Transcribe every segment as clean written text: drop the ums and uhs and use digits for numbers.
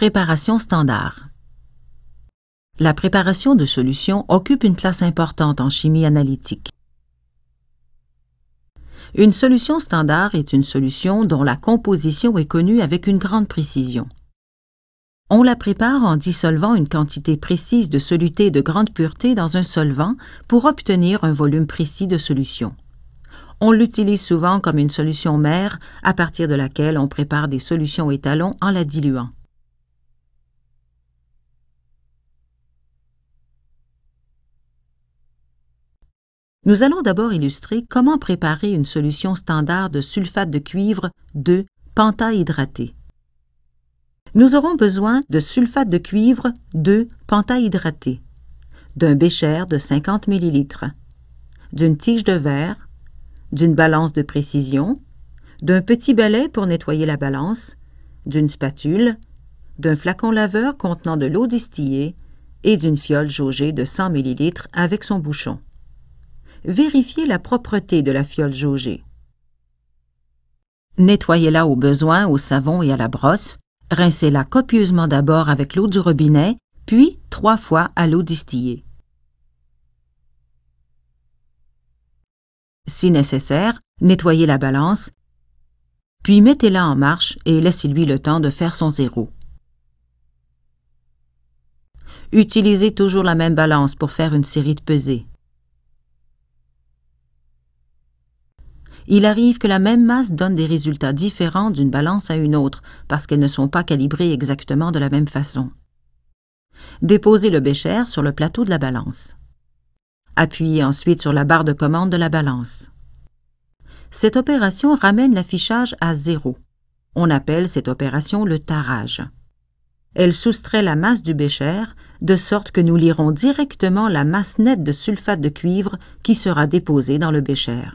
Préparation standard. La préparation de solutions occupe une place importante en chimie analytique. Une solution standard est une solution dont la composition est connue avec une grande précision. On la prépare en dissolvant une quantité précise de soluté de grande pureté dans un solvant pour obtenir un volume précis de solution. On l'utilise souvent comme une solution mère à partir de laquelle on prépare des solutions étalons en la diluant. Nous allons d'abord illustrer comment préparer une solution standard de sulfate de cuivre II pentahydraté. Nous aurons besoin de sulfate de cuivre II pentahydraté, d'un bécher de 50 ml, d'une tige de verre, d'une balance de précision, d'un petit balai pour nettoyer la balance, d'une spatule, d'un flacon laveur contenant de l'eau distillée et d'une fiole jaugée de 100 ml avec son bouchon. Vérifiez la propreté de la fiole jaugée. Nettoyez-la au besoin au savon et à la brosse, rincez-la copieusement d'abord avec l'eau du robinet, puis 3 fois à l'eau distillée. Si nécessaire, nettoyez la balance, puis mettez-la en marche et laissez-lui le temps de faire son zéro. Utilisez toujours la même balance pour faire une série de pesées. Il arrive que la même masse donne des résultats différents d'une balance à une autre parce qu'elles ne sont pas calibrées exactement de la même façon. Déposez le bécher sur le plateau de la balance. Appuyez ensuite sur la barre de commande de la balance. Cette opération ramène l'affichage à 0. On appelle cette opération le tarage. Elle soustrait la masse du bécher de sorte que nous lirons directement la masse nette de sulfate de cuivre qui sera déposée dans le bécher.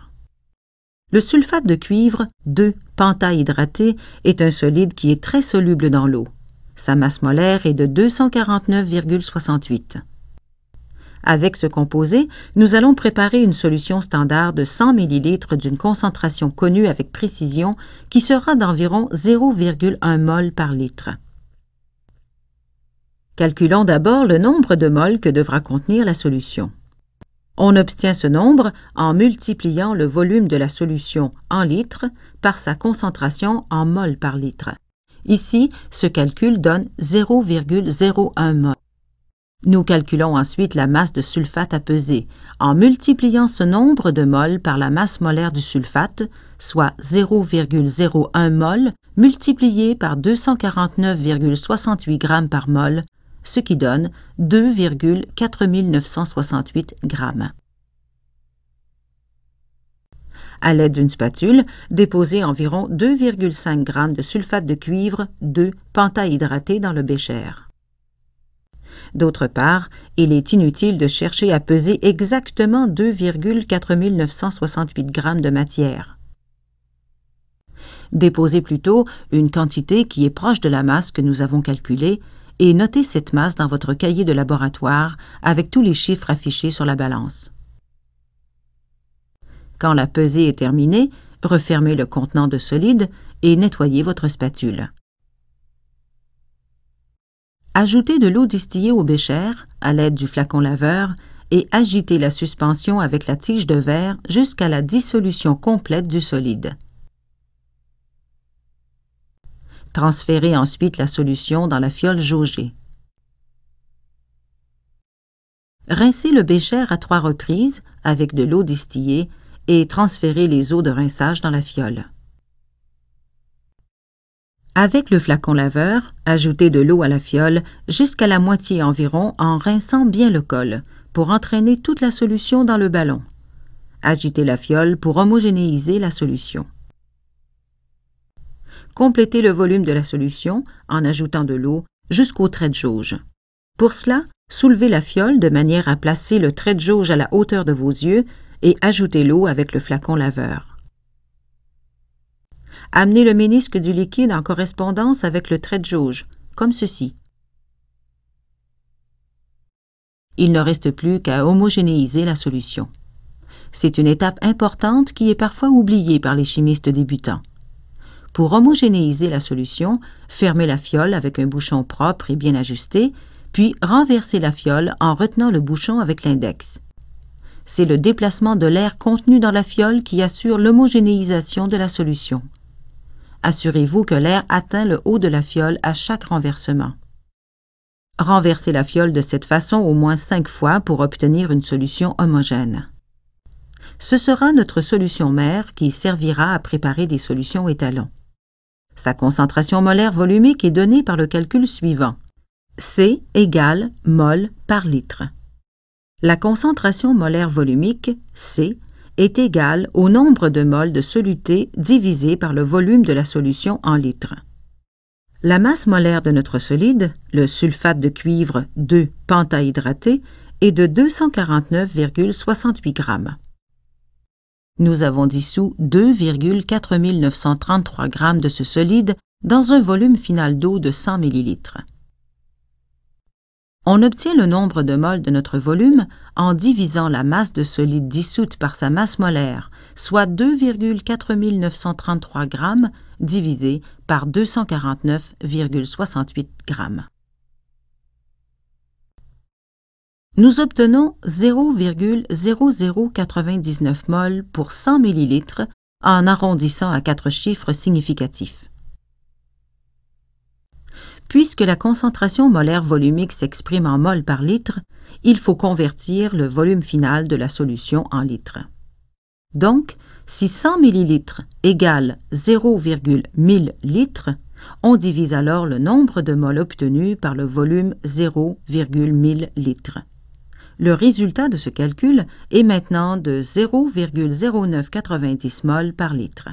Le sulfate de cuivre II pentahydraté est un solide qui est très soluble dans l'eau. Sa masse molaire est de 249,68. Avec ce composé, nous allons préparer une solution standard de 100 ml d'une concentration connue avec précision qui sera d'environ 0,1 mol par litre. Calculons d'abord le nombre de moles que devra contenir la solution. On obtient ce nombre en multipliant le volume de la solution en litres par sa concentration en mol par litre. Ici, ce calcul donne 0,01 mol. Nous calculons ensuite la masse de sulfate à peser en multipliant ce nombre de moles par la masse molaire du sulfate, soit 0,01 mol multiplié par 249,68 g par mol, ce qui donne 2,4968 g. À l'aide d'une spatule, déposez environ 2,5 g de sulfate de cuivre II pentahydraté dans le bécher. D'autre part, il est inutile de chercher à peser exactement 2,4968 g de matière. Déposez plutôt une quantité qui est proche de la masse que nous avons calculée, et notez cette masse dans votre cahier de laboratoire avec tous les chiffres affichés sur la balance. Quand la pesée est terminée, refermez le contenant de solide et nettoyez votre spatule. Ajoutez de l'eau distillée au bécher à l'aide du flacon laveur et agitez la suspension avec la tige de verre jusqu'à la dissolution complète du solide. Transférez ensuite la solution dans la fiole jaugée. Rincez le bécher à 3 reprises avec de l'eau distillée et transférez les eaux de rinçage dans la fiole. Avec le flacon laveur, ajoutez de l'eau à la fiole jusqu'à la moitié environ en rinçant bien le col pour entraîner toute la solution dans le ballon. Agitez la fiole pour homogénéiser la solution. Complétez le volume de la solution en ajoutant de l'eau jusqu'au trait de jauge. Pour cela, soulevez la fiole de manière à placer le trait de jauge à la hauteur de vos yeux et ajoutez l'eau avec le flacon laveur. Amenez le ménisque du liquide en correspondance avec le trait de jauge, comme ceci. Il ne reste plus qu'à homogénéiser la solution. C'est une étape importante qui est parfois oubliée par les chimistes débutants. Pour homogénéiser la solution, fermez la fiole avec un bouchon propre et bien ajusté, puis renversez la fiole en retenant le bouchon avec l'index. C'est le déplacement de l'air contenu dans la fiole qui assure l'homogénéisation de la solution. Assurez-vous que l'air atteint le haut de la fiole à chaque renversement. Renversez la fiole de cette façon au moins 5 fois pour obtenir une solution homogène. Ce sera notre solution mère qui servira à préparer des solutions étalons. Sa concentration molaire volumique est donnée par le calcul suivant. C égale mol par litre. La concentration molaire volumique, C, est égale au nombre de moles de soluté divisé par le volume de la solution en litres. La masse molaire de notre solide, le sulfate de cuivre II pentahydraté, est de 249,68 g. Nous avons dissous 2,4933 g de ce solide dans un volume final d'eau de 100 ml. On obtient le nombre de moles de notre volume en divisant la masse de solide dissoute par sa masse molaire, soit 2,4933 g divisé par 249,68 g. Nous obtenons 0,0099 mol pour 100 ml en arrondissant à 4 chiffres significatifs. Puisque la concentration molaire volumique s'exprime en mol par litre, il faut convertir le volume final de la solution en litres. Donc, si 100 ml égale 0,1000 litres, on divise alors le nombre de moles obtenus par le volume 0,1000 litres. Le résultat de ce calcul est maintenant de 0,0990 mol par litre.